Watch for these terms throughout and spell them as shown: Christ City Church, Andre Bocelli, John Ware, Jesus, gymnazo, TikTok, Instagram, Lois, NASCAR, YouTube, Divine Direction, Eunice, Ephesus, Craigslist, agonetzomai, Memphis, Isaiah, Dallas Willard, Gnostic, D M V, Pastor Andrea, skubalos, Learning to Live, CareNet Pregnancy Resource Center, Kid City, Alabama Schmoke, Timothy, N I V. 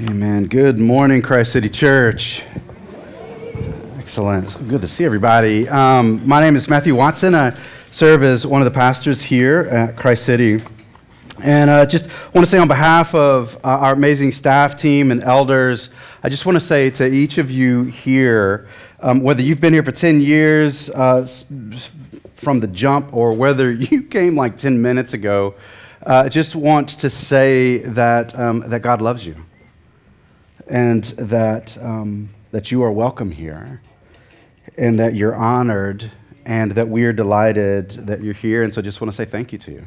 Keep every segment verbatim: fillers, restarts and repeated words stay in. Amen. Good morning, Christ City Church. Excellent. Good to see everybody. Um, my name is Matthew Watson. I serve as one of the pastors here at Christ City. And I uh, just want to say on behalf of uh, our amazing staff team and elders, I just want to say to each of you here, um, whether you've been here for ten years uh, from the jump or whether you came like ten minutes ago, I uh, just want to say that, um, that God loves you. And that um, that you are welcome here, and that you're honored, and that we are delighted that you're here. And so I just want to say thank you to you.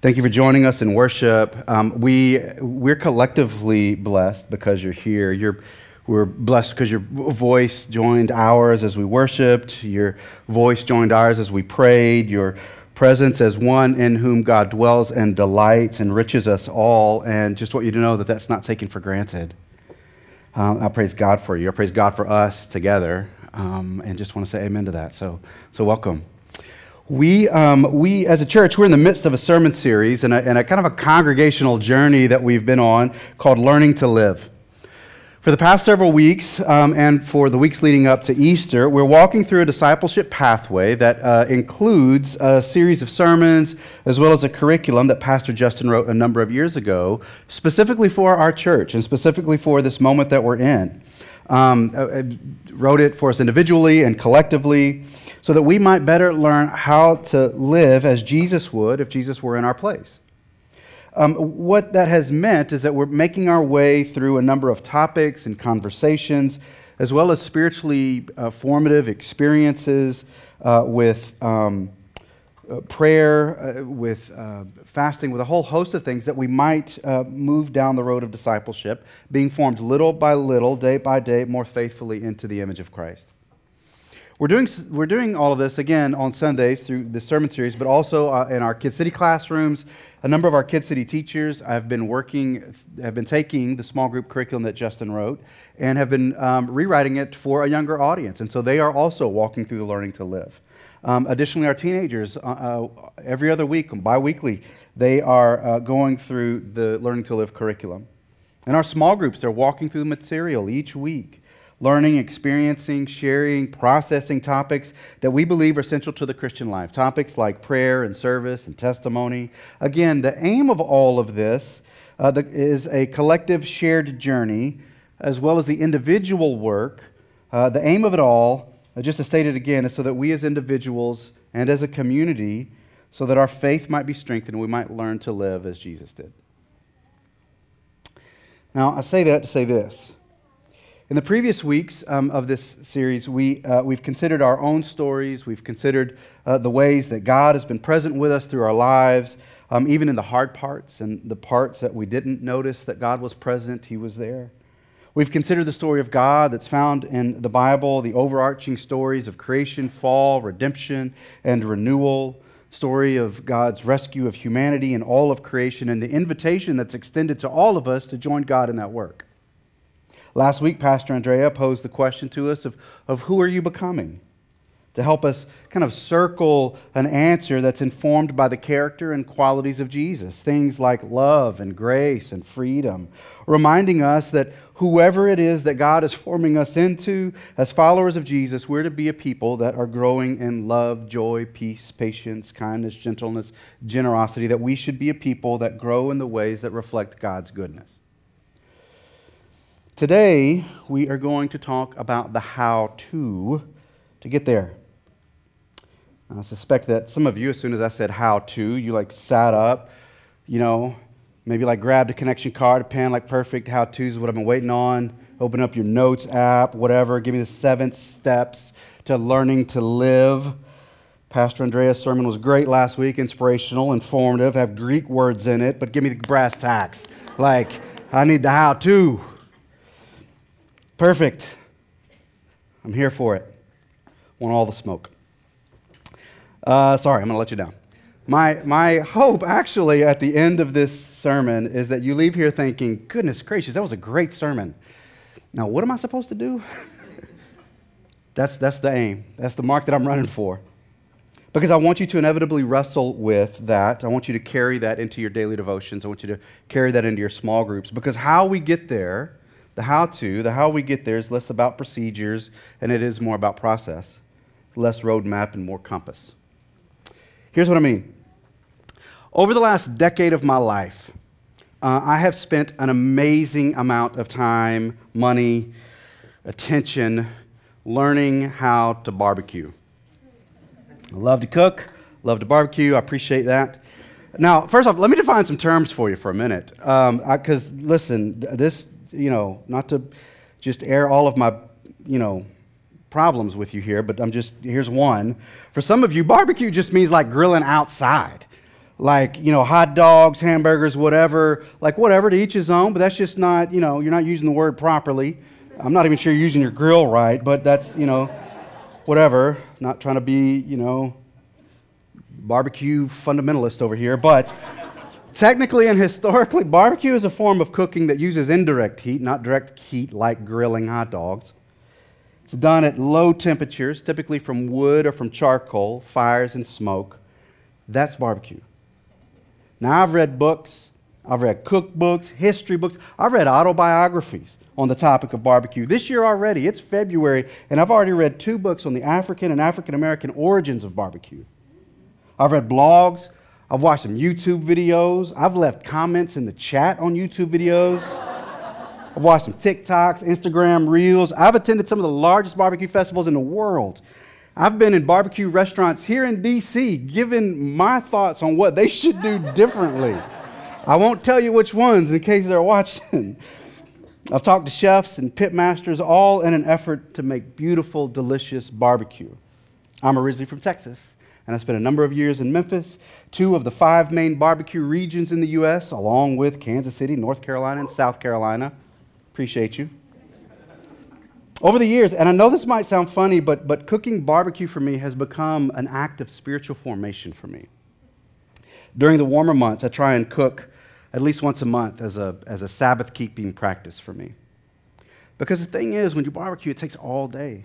Thank you for joining us in worship. Um, we, we're collectively blessed because you're here. You're, we're blessed because your voice joined ours as we worshiped. Your voice joined ours as we prayed. Your presence as one in whom God dwells and delights, enriches us all, and just want you to know that that's not taken for granted. Um, I praise God for you. I praise God for us together, um, and just want to say amen to that. So, so welcome. We, um, we as a church, we're in the midst of a sermon series and a, and a kind of a congregational journey that we've been on called Learning to Live. For the past several weeks, um, and for the weeks leading up to Easter, we're walking through a discipleship pathway that uh, includes a series of sermons as well as a curriculum that Pastor Justin wrote a number of years ago, specifically for our church and specifically for this moment that we're in. Um, uh, wrote it for us individually and collectively so that we might better learn how to live as Jesus would if Jesus were in our place. Um, what that has meant is that we're making our way through a number of topics and conversations, as well as spiritually uh, formative experiences uh, with um, uh, prayer, uh, with uh, fasting, with a whole host of things that we might uh, move down the road of discipleship, being formed little by little, day by day, more faithfully into the image of Christ. We're doing we're doing all of this, again, on Sundays through this sermon series, but also uh, in our Kid City classrooms. A number of our Kid City teachers have been working, have been taking the small group curriculum that Justin wrote and have been um, rewriting it for a younger audience. And so they are also walking through the Learning to Live. Um, additionally, our teenagers, uh, uh, every other week, bi-weekly, they are uh, going through the Learning to Live curriculum. And our small groups, they're walking through the material each week. Learning, experiencing, sharing, processing topics that we believe are essential to the Christian life. Topics like prayer and service and testimony. Again, the aim of all of this uh, the, is a collective shared journey as well as the individual work. Uh, the aim of it all, uh, just to state it again, is so that we as individuals and as a community, so that our faith might be strengthened and we might learn to live as Jesus did. Now, I say that to say this. In the previous weeks um, of this series, we, uh, we've considered our own stories. We've considered uh, the ways that God has been present with us through our lives, um, even in the hard parts and the parts that we didn't notice that God was present, He was there. We've considered the story of God that's found in the Bible, the overarching stories of creation, fall, redemption, and renewal, story of God's rescue of humanity and all of creation, and the invitation that's extended to all of us to join God in that work. Last week, Pastor Andrea posed the question to us of, of who are you becoming? To help us kind of circle an answer that's informed by the character and qualities of Jesus. Things like love and grace and freedom. Reminding us that whoever it is that God is forming us into, as followers of Jesus, we're to be a people that are growing in love, joy, peace, patience, kindness, gentleness, generosity. That we should be a people that grow in the ways that reflect God's goodness. Today, we are going to talk about the how-to to get there. I suspect that some of you, as soon as I said how-to, you like sat up, you know, maybe like grabbed a connection card, a pen, like perfect, how-to's what I've been waiting on, open up your notes app, whatever, give me the seven steps to learning to live. Pastor Andrea's sermon was great last week, inspirational, informative, have Greek words in it, but give me the brass tacks. Like, I need the how-to. Perfect. I'm here for it. Want all the smoke. Uh, sorry, I'm going to let you down. My, my hope, actually, at the end of this sermon is that you leave here thinking, goodness gracious, that was a great sermon. Now, what am I supposed to do? that's, that's the aim. That's the mark that I'm running for. because I want you to inevitably wrestle with that. I want you to carry that into your daily devotions. I want you to carry that into your small groups, because how we get there, the how-to, the how we get there is less about procedures, and it is more about process, less roadmap and more compass. Here's what I mean. Over the last decade of my life, uh, I have spent an amazing amount of time, money, attention, learning how to barbecue. I love to cook, love to barbecue, I appreciate that. Now, first off, let me define some terms for you for a minute, because um, listen, this, you know, not to just air all of my, you know, problems with you here, but I'm just, here's one. For some of you, barbecue just means like grilling outside, like, you know, hot dogs, hamburgers, whatever, like whatever, to each his own, but that's just not, you know, you're not using the word properly. I'm not even sure you're using your grill right, but that's, you know, whatever. Not trying to be, you know, barbecue fundamentalist over here, but technically and historically, barbecue is a form of cooking that uses indirect heat, not direct heat like grilling hot dogs. It's done at low temperatures, typically from wood or from charcoal, fires and smoke. That's barbecue. Now, I've read books, I've read cookbooks, history books, I've read autobiographies on the topic of barbecue. This year already, it's February, and I've already read two books on the African and African American origins of barbecue. I've read blogs, I've watched some YouTube videos, I've left comments in the chat on YouTube videos. I've watched some TikToks, Instagram Reels. I've attended some of the largest barbecue festivals in the world. I've been in barbecue restaurants here in D C, giving my thoughts on what they should do differently. I won't tell you which ones in case they're watching. I've talked to chefs and pit masters, all in an effort to make beautiful, delicious barbecue. I'm originally from Texas, and I spent a number of years in Memphis, two of the five main barbecue regions in the U S, along with Kansas City, North Carolina, and South Carolina. Appreciate you. Over the years, and I know this might sound funny, but, but cooking barbecue for me has become an act of spiritual formation for me. During the warmer months, I try and cook at least once a month as a, as a Sabbath-keeping practice for me. Because the thing is, when you barbecue, it takes all day,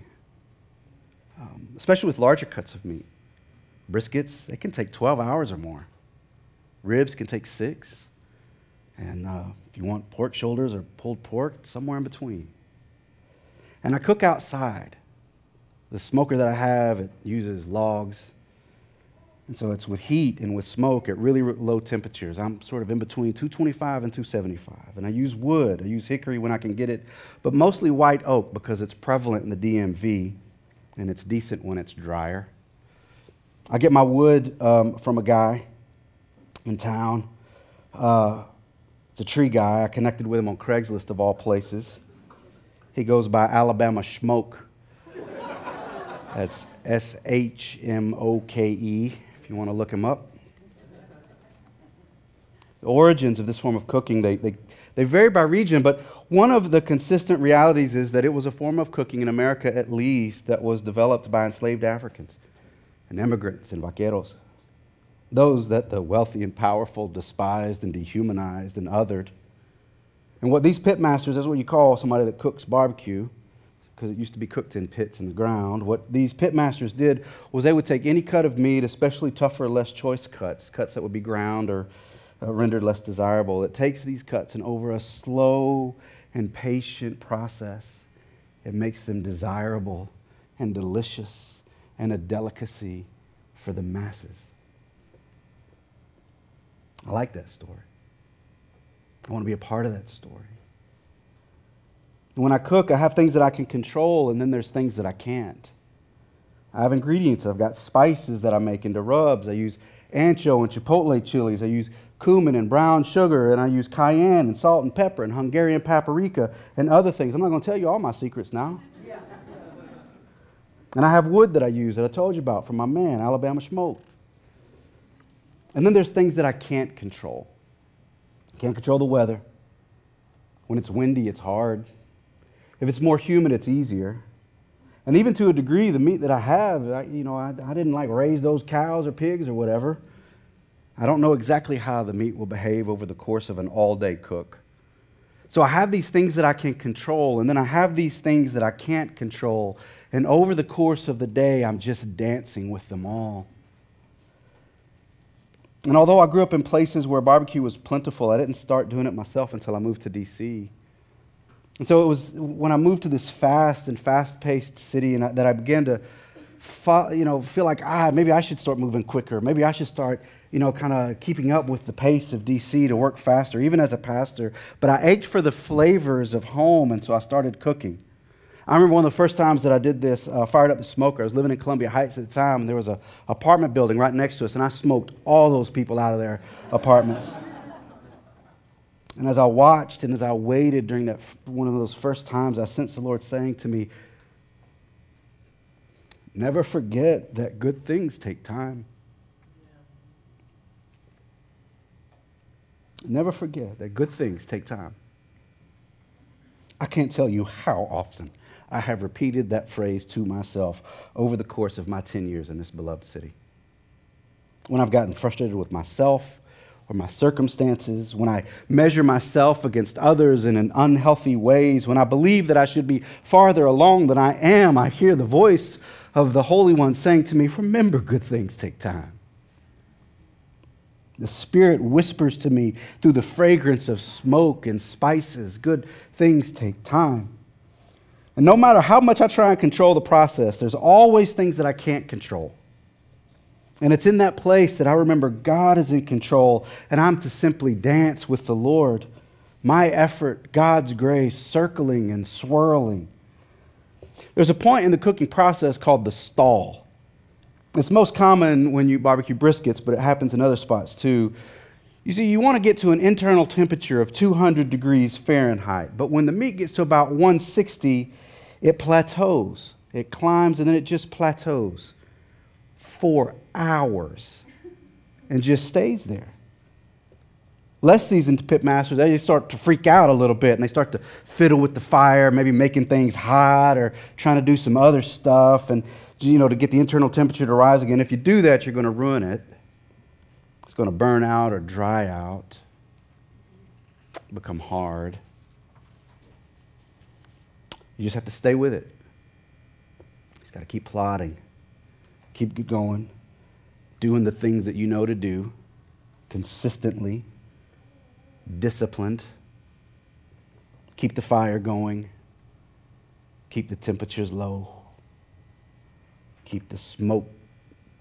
um, especially with larger cuts of meat. Briskets, they can take twelve hours or more. Ribs can take six. And uh, if you want pork shoulders or pulled pork, it's somewhere in between. And I cook outside. The smoker that I have, it uses logs. And so it's with heat and with smoke at really low temperatures. I'm sort of in between two twenty-five and two seventy-five. And I use wood. I use hickory when I can get it, but mostly white oak because it's prevalent in the D M V and it's decent when it's drier. I get my wood um, from a guy in town. Uh, It's a tree guy. I connected with him on Craigslist of all places. He goes by Alabama Schmoke. That's S H M O K E, if you want to look him up. The origins of this form of cooking, they, they, they vary by region, but one of the consistent realities is that it was a form of cooking in America, at least, that was developed by enslaved Africans and immigrants and vaqueros. Those that the wealthy and powerful despised and dehumanized and othered. And what these pit masters, that's what you call somebody that cooks barbecue, because it used to be cooked in pits in the ground. What these pit masters did was they would take any cut of meat, especially tougher, less choice cuts, cuts that would be ground or uh, rendered less desirable. It takes these cuts, and over a slow and patient process, it makes them desirable and delicious and a delicacy for the masses. I like that story. I want to be a part of that story. When I cook, I have things that I can control, and then there's things that I can't. I have ingredients. I've got spices that I make into rubs. I use ancho and chipotle chilies. I use cumin and brown sugar, and I use cayenne and salt and pepper and Hungarian paprika and other things. I'm not going to tell you all my secrets now. Yeah. And I have wood that I use that I told you about from my man, Alabama Schmoke. And then there's things that I can't control. Can't control the weather. When it's windy, it's hard. If it's more humid, it's easier. And even to a degree, the meat that I have, I, you know, I, I didn't like raise those cows or pigs or whatever. I don't know exactly how the meat will behave over the course of an all-day cook. So I have these things that I can control, and then I have these things that I can't control. And over the course of the day, I'm just dancing with them all. And although I grew up in places where barbecue was plentiful, I didn't start doing it myself until I moved to D C And so it was when I moved to this fast and fast-paced city and I, that I began to fo- you know, feel like, ah, maybe I should start moving quicker. Maybe I should start, you know, kind of keeping up with the pace of D C to work faster, even as a pastor. But I ached for the flavors of home, and so I started cooking. I remember one of the first times that I did this, uh, fired up the smoker. I was living in Columbia Heights at the time, and there was an apartment building right next to us, and I smoked all those people out of their apartments. And as I watched and as I waited during that one of those first times, I sensed the Lord saying to me, never forget that good things take time. Never forget that good things take time. I can't tell you how often I have repeated that phrase to myself over the course of my ten years in this beloved city. When I've gotten frustrated with myself or my circumstances, when I measure myself against others in an unhealthy ways, when I believe that I should be farther along than I am, I hear the voice of the Holy One saying to me, remember, good things take time. The Spirit whispers to me through the fragrance of smoke and spices. Good things take time. And no matter how much I try and control the process, there's always things that I can't control. And it's in that place that I remember God is in control, and I'm to simply dance with the Lord. My effort, God's grace, circling and swirling. There's a point in the cooking process called the stall. It's most common when you barbecue briskets, but it happens in other spots too. You see, you want to get to an internal temperature of two hundred degrees Fahrenheit, but when the meat gets to about one sixty, it plateaus. It climbs and then it just plateaus for hours and just stays there. Less seasoned pit masters, they just start to freak out a little bit, and they start to fiddle with the fire, maybe making things hot or trying to do some other stuff, and you know, to get the internal temperature to rise again. If you do that, you're going to ruin it. It's going to burn out or dry out, become hard. You just have to stay with it. You just got to keep plodding, keep going, doing the things that you know to do consistently, disciplined, keep the fire going, keep the temperatures low. Keep the smoke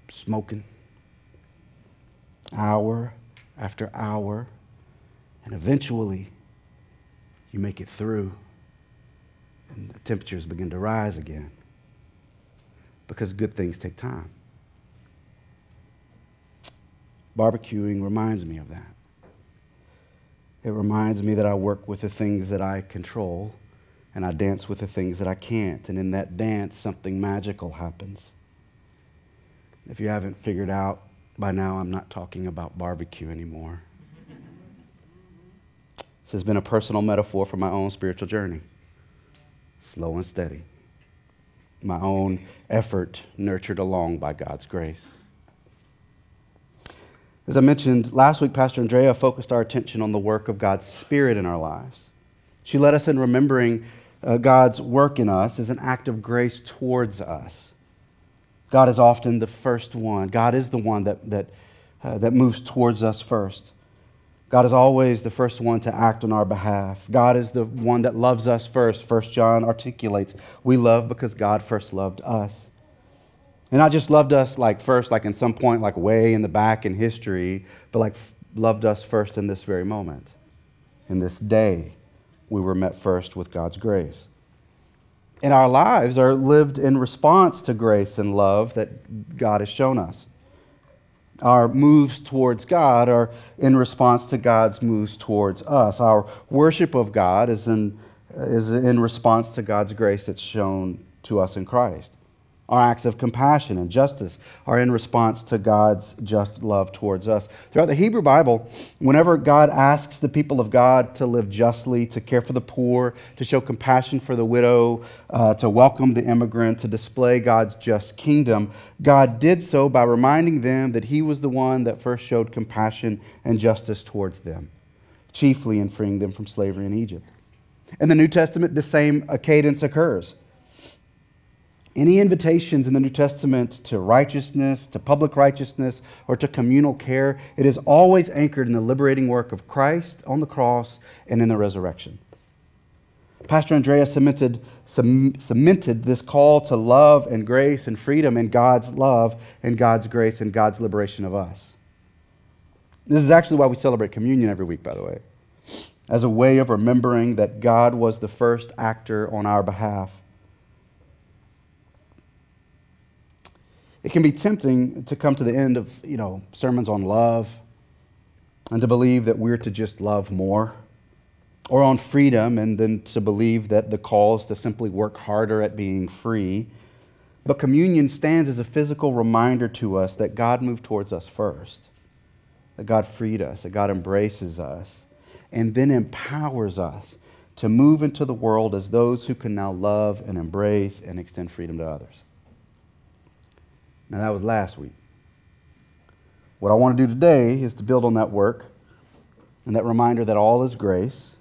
smoking hour after hour, and eventually you make it through and the temperatures begin to rise again, because good things take time. Barbecuing reminds me of that. It reminds me that I work with the things that I control, and I dance with the things that I can't, and in that dance something magical happens. If you haven't figured out by now, I'm not talking about barbecue anymore. This has been a personal metaphor for my own spiritual journey. Slow and steady. My own effort nurtured along by God's grace. As I mentioned last week, Pastor Andrea focused our attention on the work of God's Spirit in our lives. She led us in remembering uh, God's work in us as an act of grace towards us. God is often the first one. God is the one that, that, uh, that moves towards us first. God is always the first one to act on our behalf. God is the one that loves us first. First John articulates, we love because God first loved us. And not just loved us like first, like in some point, like way in the back in history, but like f- loved us first in this very moment, in this day. We were met first with God's grace. And our lives are lived in response to grace and love that God has shown us. Our moves towards God are in response to God's moves towards us. Our worship of God is in, is in response to God's grace that's shown to us in Christ. Our acts of compassion and justice are in response to God's just love towards us. Throughout the Hebrew Bible, whenever God asks the people of God to live justly, to care for the poor, to show compassion for the widow, uh, to welcome the immigrant, to display God's just kingdom, God did so by reminding them that He was the one that first showed compassion and justice towards them, chiefly in freeing them from slavery in Egypt. In the New Testament, the same cadence occurs. Any invitations in the New Testament to righteousness, to public righteousness, or to communal care, it is always anchored in the liberating work of Christ on the cross and in the resurrection. Pastor Andrea cemented, cemented this call to love and grace and freedom in God's love and God's grace and God's liberation of us. This is actually why we celebrate communion every week, by the way, as a way of remembering that God was the first actor on our behalf. It can be tempting to come to the end of, you know, sermons on love and to believe that we're to just love more, or on freedom and then to believe that the call is to simply work harder at being free. But communion stands as a physical reminder to us that God moved towards us first, that God freed us, that God embraces us, and then empowers us to move into the world as those who can now love and embrace and extend freedom to others. Now, that was last week. What I want to do today is to build on that work and that reminder that all is grace,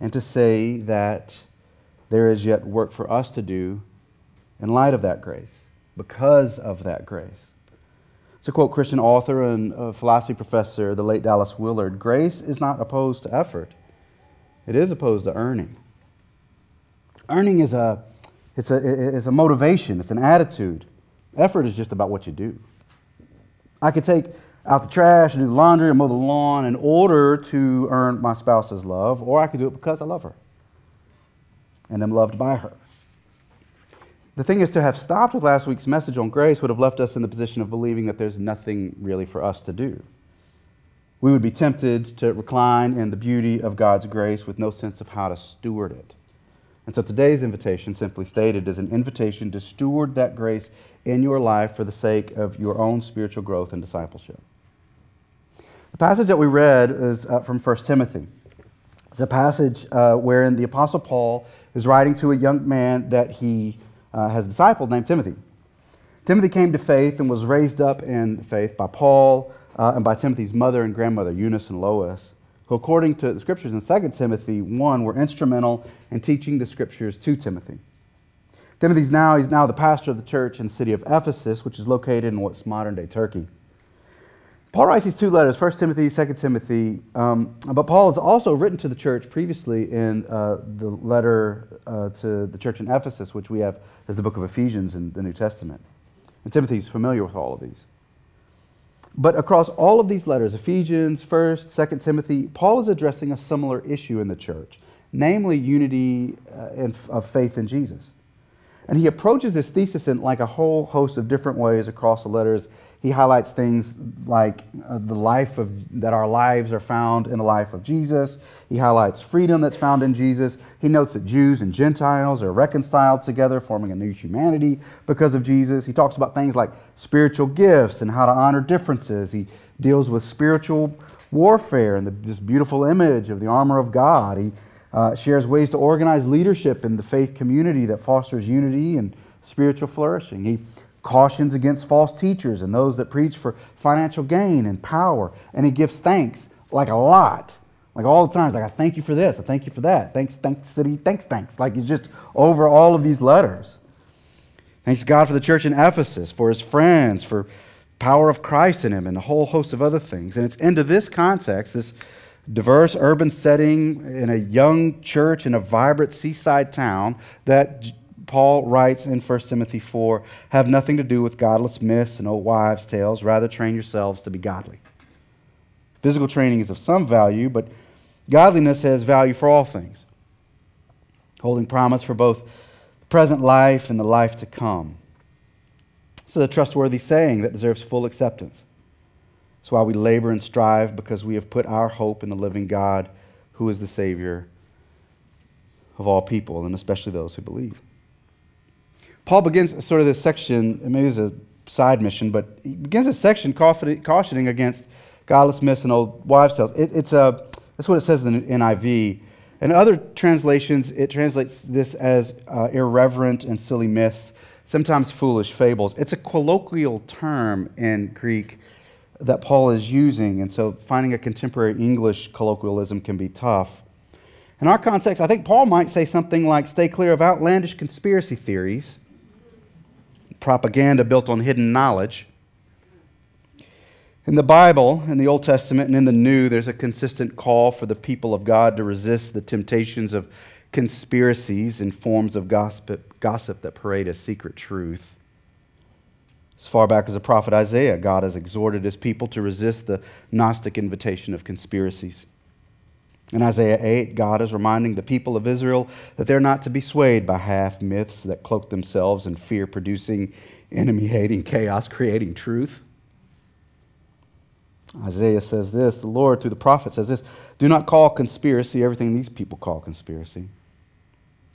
and to say that there is yet work for us to do in light of that grace, because of that grace. To quote Christian author and philosophy professor, the late Dallas Willard, grace is not opposed to effort. It is opposed to earning. Earning is a, it's a, it's a motivation. It's an attitude. Effort is just about what you do. I could take out the trash and do the laundry and mow the lawn in order to earn my spouse's love, or I could do it because I love her and am loved by her. The thing is, to have stopped with last week's message on grace would have left us in the position of believing that there's nothing really for us to do. We would be tempted to recline in the beauty of God's grace with no sense of how to steward it. And so today's invitation, simply stated, is an invitation to steward that grace in your life for the sake of your own spiritual growth and discipleship. The passage that we read is uh, from First Timothy. It's a passage uh, wherein the Apostle Paul is writing to a young man that he uh, has discipled named Timothy. Timothy came to faith and was raised up in faith by Paul uh, and by Timothy's mother and grandmother, Eunice and Lois, who, according to the Scriptures in Second Timothy one, were instrumental in teaching the Scriptures to Timothy. Timothy's now, he's now the pastor of the church in the city of Ephesus, which is located in what's modern-day Turkey. Paul writes these two letters, First Timothy, Second Timothy, um, but Paul has also written to the church previously in uh, the letter uh, to the church in Ephesus, which we have as the book of Ephesians in the New Testament. And Timothy's familiar with all of these. But across all of these letters, Ephesians, First, Second Timothy, Paul is addressing a similar issue in the church, namely unity of faith in Jesus. And he approaches this thesis in like a whole host of different ways across the letters. He highlights things like the life of, that our lives are found in the life of Jesus. He highlights freedom that's found in Jesus. He notes that Jews and Gentiles are reconciled together, forming a new humanity because of Jesus. He talks about things like spiritual gifts and how to honor differences. He deals with spiritual warfare and the, this beautiful image of the armor of God. He uh, shares ways to organize leadership in the faith community that fosters unity and spiritual flourishing. He cautions against false teachers and those that preach for financial gain and power. And he gives thanks, like a lot, like all the time. Like, I thank you for this, I thank you for that. Thanks, thanks, city, thanks, thanks. Like, he's just over all of these letters. Thanks God for the church in Ephesus, for his friends, for power of Christ in him, and a whole host of other things. And it's into this context, this diverse urban setting in a young church in a vibrant seaside town, that Paul writes in First Timothy four, have nothing to do with godless myths and old wives' tales. Rather, train yourselves to be godly. Physical training is of some value, but godliness has value for all things, holding promise for both the present life and the life to come. This is a trustworthy saying that deserves full acceptance. That's why we labor and strive, because we have put our hope in the living God, who is the Savior of all people, and especially those who believe. Paul begins sort of this section, maybe it's a side mission, but he begins this section cautioning against godless myths and old wives' tales. It, it's a, that's what it says in the N I V. In other translations, it translates this as uh, irreverent and silly myths, sometimes foolish fables. It's a colloquial term in Greek that Paul is using, and so finding a contemporary English colloquialism can be tough. In our context, I think Paul might say something like, stay clear of outlandish conspiracy theories propaganda built on hidden knowledge. In the Bible, in the Old Testament and in the New, there's a consistent call for the people of God to resist the temptations of conspiracies and forms of gossip, gossip that parade a secret truth. As far back as the prophet Isaiah, God has exhorted his people to resist the Gnostic invitation of conspiracies. In Isaiah eight, God is reminding the people of Israel that they're not to be swayed by half-myths that cloak themselves in fear-producing, enemy-hating, chaos-creating truth. Isaiah says this, the Lord through the prophet says this, do not call conspiracy everything these people call conspiracy.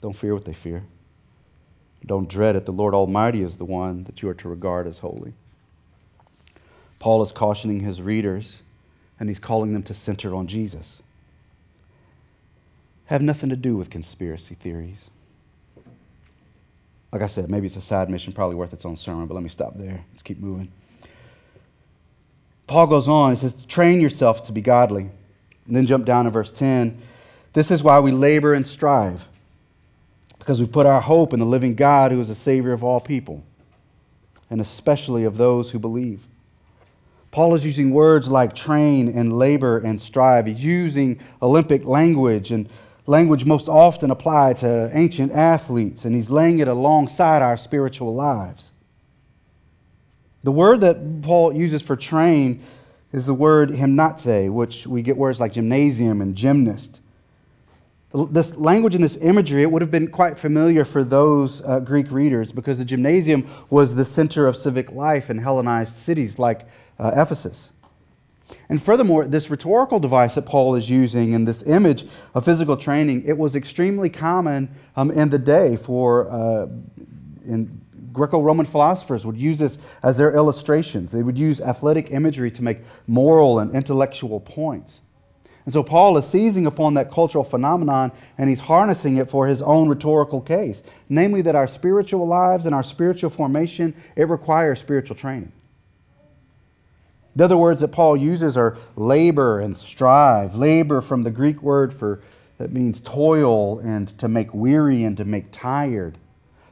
Don't fear what they fear. Don't dread it. The Lord Almighty is the one that you are to regard as holy. Paul is cautioning his readers, and he's calling them to center on Jesus. Have nothing to do with conspiracy theories. Like I said, maybe it's a side mission, probably worth its own sermon, but let me stop there. Let's keep moving. Paul goes on, he says, train yourself to be godly. And then jump down to verse ten. This is why we labor and strive, because we put our hope in the living God who is the Savior of all people, and especially of those who believe. Paul is using words like train and labor and strive. He's using Olympic language and language most often applied to ancient athletes, and he's laying it alongside our spiritual lives. The word that Paul uses for train is the word gymnazo, which we get words like gymnasium and gymnast. This language and this imagery, it would have been quite familiar for those uh, Greek readers, because the gymnasium was the center of civic life in Hellenized cities like uh, Ephesus. And furthermore, this rhetorical device that Paul is using and this image of physical training, it was extremely common um, in the day for uh, in Greco-Roman philosophers would use this as their illustrations. They would use athletic imagery to make moral and intellectual points. And so Paul is seizing upon that cultural phenomenon, and he's harnessing it for his own rhetorical case, namely that our spiritual lives and our spiritual formation, it requires spiritual training. The other words that Paul uses are labor and strive. Labor from the Greek word for, that means toil and to make weary and to make tired.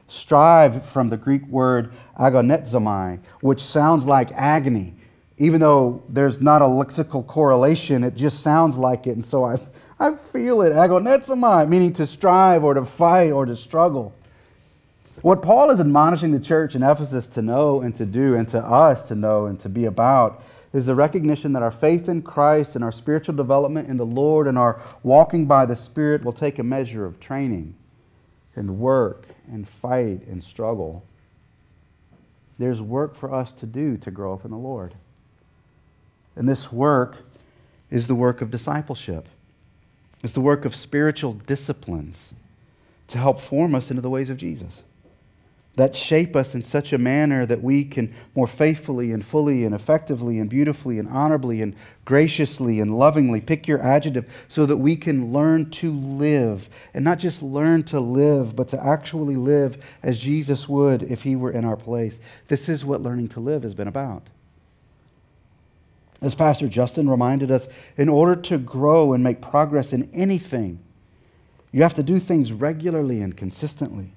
Strive from the Greek word agonetzomai, which sounds like agony. Even though there's not a lexical correlation, it just sounds like it, and so I, I feel it, agonetzomai, meaning to strive or to fight or to struggle. What Paul is admonishing the church in Ephesus to know and to do, and to us to know and to be about, is the recognition that our faith in Christ and our spiritual development in the Lord and our walking by the Spirit will take a measure of training and work and fight and struggle. There's work for us to do to grow up in the Lord. And this work is the work of discipleship. It's the work of spiritual disciplines to help form us into the ways of Jesus, that shape us in such a manner that we can more faithfully and fully and effectively and beautifully and honorably and graciously and lovingly, pick your adjective, so that we can learn to live, and not just learn to live, but to actually live as Jesus would if he were in our place. This is what learning to live has been about. As Pastor Justin reminded us, in order to grow and make progress in anything, you have to do things regularly and consistently.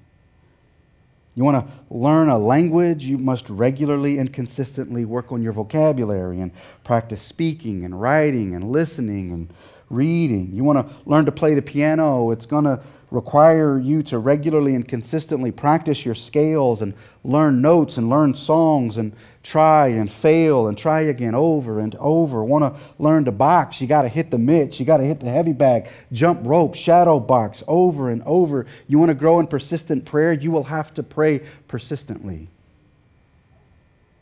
You want to learn a language, you must regularly and consistently work on your vocabulary and practice speaking and writing and listening and reading. You want to learn to play the piano, it's going to require you to regularly and consistently practice your scales and learn notes and learn songs and try and fail and try again over and over. Want to learn to box, you got to hit the mitts, you got to hit the heavy bag, jump rope, shadow box, over and over. You want to grow in persistent prayer, you will have to pray persistently.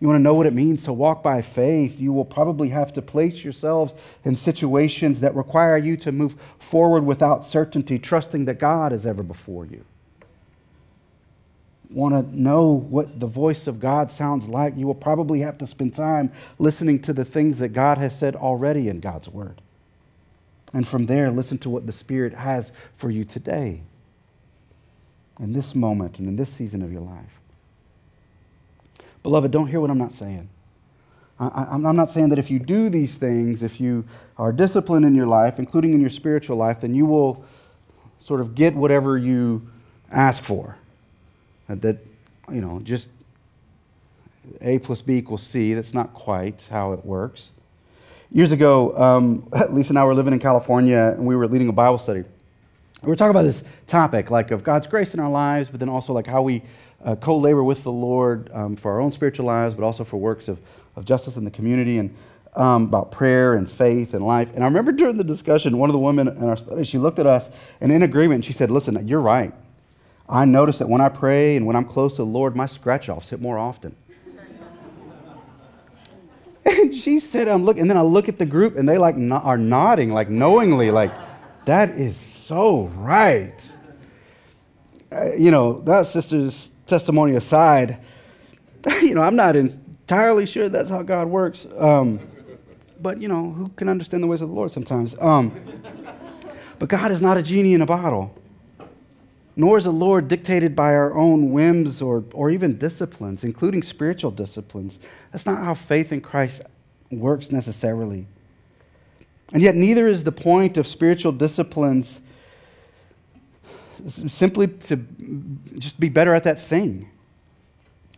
You want to know what it means to walk by faith, you will probably have to place yourselves in situations that require you to move forward without certainty, trusting that God is ever before you. Want to know what the voice of God sounds like, you will probably have to spend time listening to the things that God has said already in God's Word. And from there, listen to what the Spirit has for you today, in this moment and in this season of your life. Beloved, don't hear what I'm not saying. I, I'm not saying that if you do these things, if you are disciplined in your life, including in your spiritual life, then you will sort of get whatever you ask for. That, you know, just A plus B equals C. That's not quite how it works. Years ago, um, Lisa and I were living in California, and we were leading a Bible study. We were talking about this topic, like of God's grace in our lives, but then also like how we uh, co-labor with the Lord um, for our own spiritual lives, but also for works of, of justice in the community, and um, about prayer and faith and life. And I remember during the discussion, one of the women in our study, she looked at us, and in agreement, she said, "Listen, you're right. I notice that when I pray and when I'm close to the Lord, my scratch-offs hit more often." And she said, "I'm looking," and then I look at the group, and they like no- are nodding, like knowingly, like, "That is so right." Uh, you know, that sister's testimony aside, you know, I'm not entirely sure that's how God works. Um, but you know, who can understand the ways of the Lord sometimes? Um, but God is not a genie in a bottle. Nor is the Lord dictated by our own whims or, or even disciplines, including spiritual disciplines. That's not how faith in Christ works necessarily. And yet neither is the point of spiritual disciplines simply to just be better at that thing.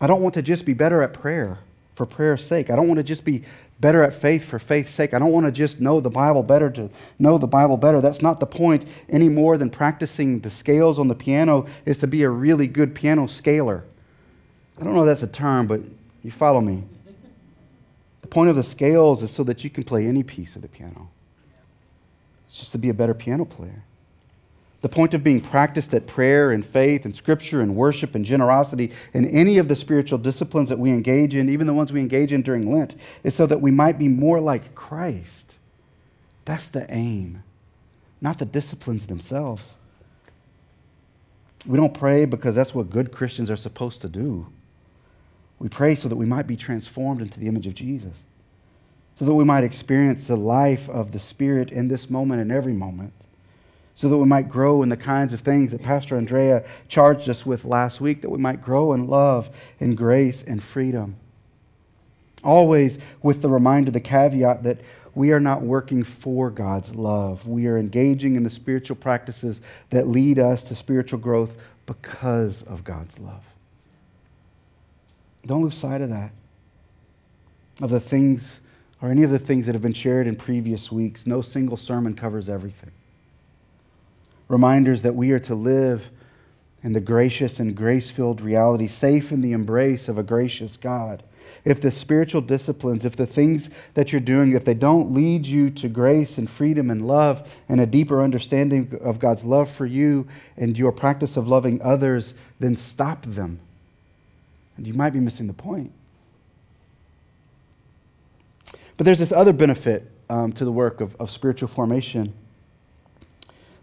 I don't want to just be better at prayer for prayer's sake. I don't want to just be better at faith for faith's sake. I don't want to just know the Bible better to know the Bible better. That's not the point any more than practicing the scales on the piano is to be a really good piano scaler. I don't know if that's a term, but you follow me. The point of the scales is so that you can play any piece of the piano. It's just to be a better piano player. The point of being practiced at prayer and faith and scripture and worship and generosity and any of the spiritual disciplines that we engage in, even the ones we engage in during Lent, is so that we might be more like Christ. That's the aim, not the disciplines themselves. We don't pray because that's what good Christians are supposed to do. We pray so that we might be transformed into the image of Jesus, so that we might experience the life of the Spirit in this moment and every moment, so that we might grow in the kinds of things that Pastor Andrea charged us with last week, that we might grow in love and grace and freedom. Always with the reminder, the caveat that we are not working for God's love. We are engaging in the spiritual practices that lead us to spiritual growth because of God's love. Don't lose sight of that, of the things or any of the things that have been shared in previous weeks. No single sermon covers everything. Reminders that we are to live in the gracious and grace-filled reality, safe in the embrace of a gracious God. If the spiritual disciplines, if the things that you're doing, if they don't lead you to grace and freedom and love and a deeper understanding of God's love for you and your practice of loving others, then stop them. And you might be missing the point. But there's this other benefit um, to the work of, of spiritual formation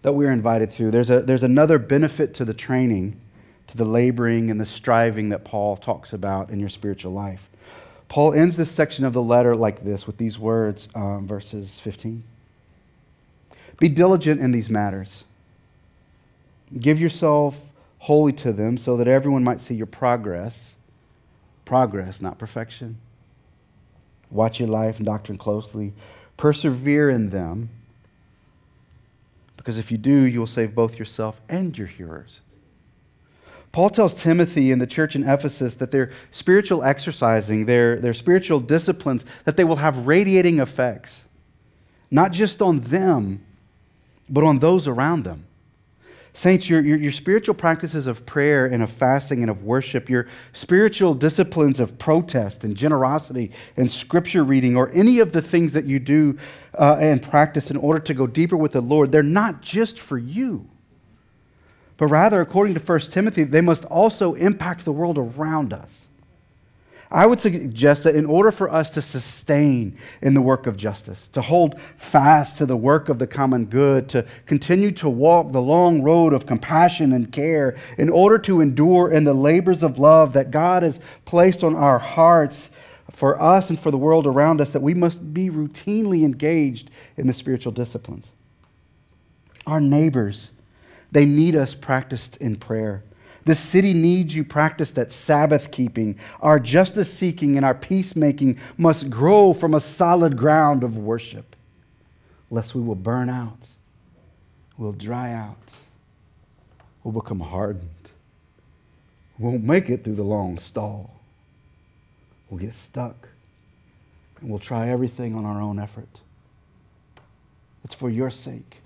that we're invited to. There's a there's another benefit to the training, to the laboring and the striving that Paul talks about in your spiritual life. Paul ends this section of the letter like this, with these words, um, verses fifteen. "Be diligent in these matters. Give yourself wholly to them so that everyone might see your progress." Progress, not perfection. "Watch your life and doctrine closely. Persevere in them. Because if you do, you will save both yourself and your hearers." Paul tells Timothy and the church in Ephesus that their spiritual exercising, their, their spiritual disciplines, that they will have radiating effects, not just on them, but on those around them. Saints, your, your, your spiritual practices of prayer and of fasting and of worship, your spiritual disciplines of protest and generosity and scripture reading, or any of the things that you do uh, and practice in order to go deeper with the Lord, they're not just for you. But rather, according to First Timothy, they must also impact the world around us. I would suggest that in order for us to sustain in the work of justice, to hold fast to the work of the common good, to continue to walk the long road of compassion and care, in order to endure in the labors of love that God has placed on our hearts for us and for the world around us, that we must be routinely engaged in the spiritual disciplines. Our neighbors, they need us practiced in prayer. The city needs you practiced at Sabbath keeping. Our justice seeking and our peacemaking must grow from a solid ground of worship, lest we will burn out, we'll dry out, we'll become hardened, won't make it through the long stall. We'll get stuck. And we'll try everything on our own effort. It's for your sake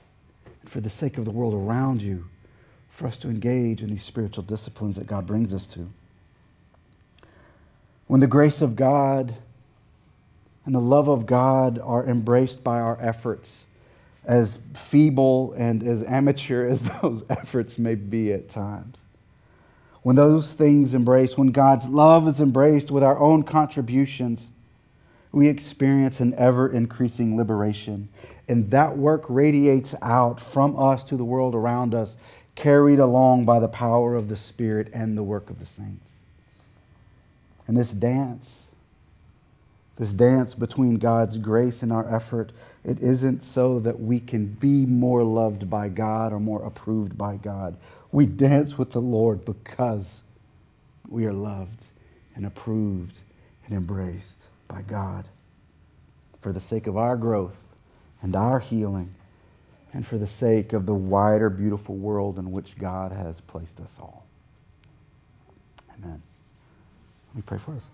and for the sake of the world around you for us to engage in these spiritual disciplines that God brings us to. When the grace of God and the love of God are embraced by our efforts, as feeble and as amateur as those efforts may be at times, when those things embrace, when God's love is embraced with our own contributions, we experience an ever-increasing liberation. And that work radiates out from us to the world around us, carried along by the power of the Spirit and the work of the saints. And this dance, this dance between God's grace and our effort, it isn't so that we can be more loved by God or more approved by God. We dance with the Lord because we are loved and approved and embraced by God, for the sake of our growth and our healing, and for the sake of the wider, beautiful world in which God has placed us all. Amen. Let me pray for us.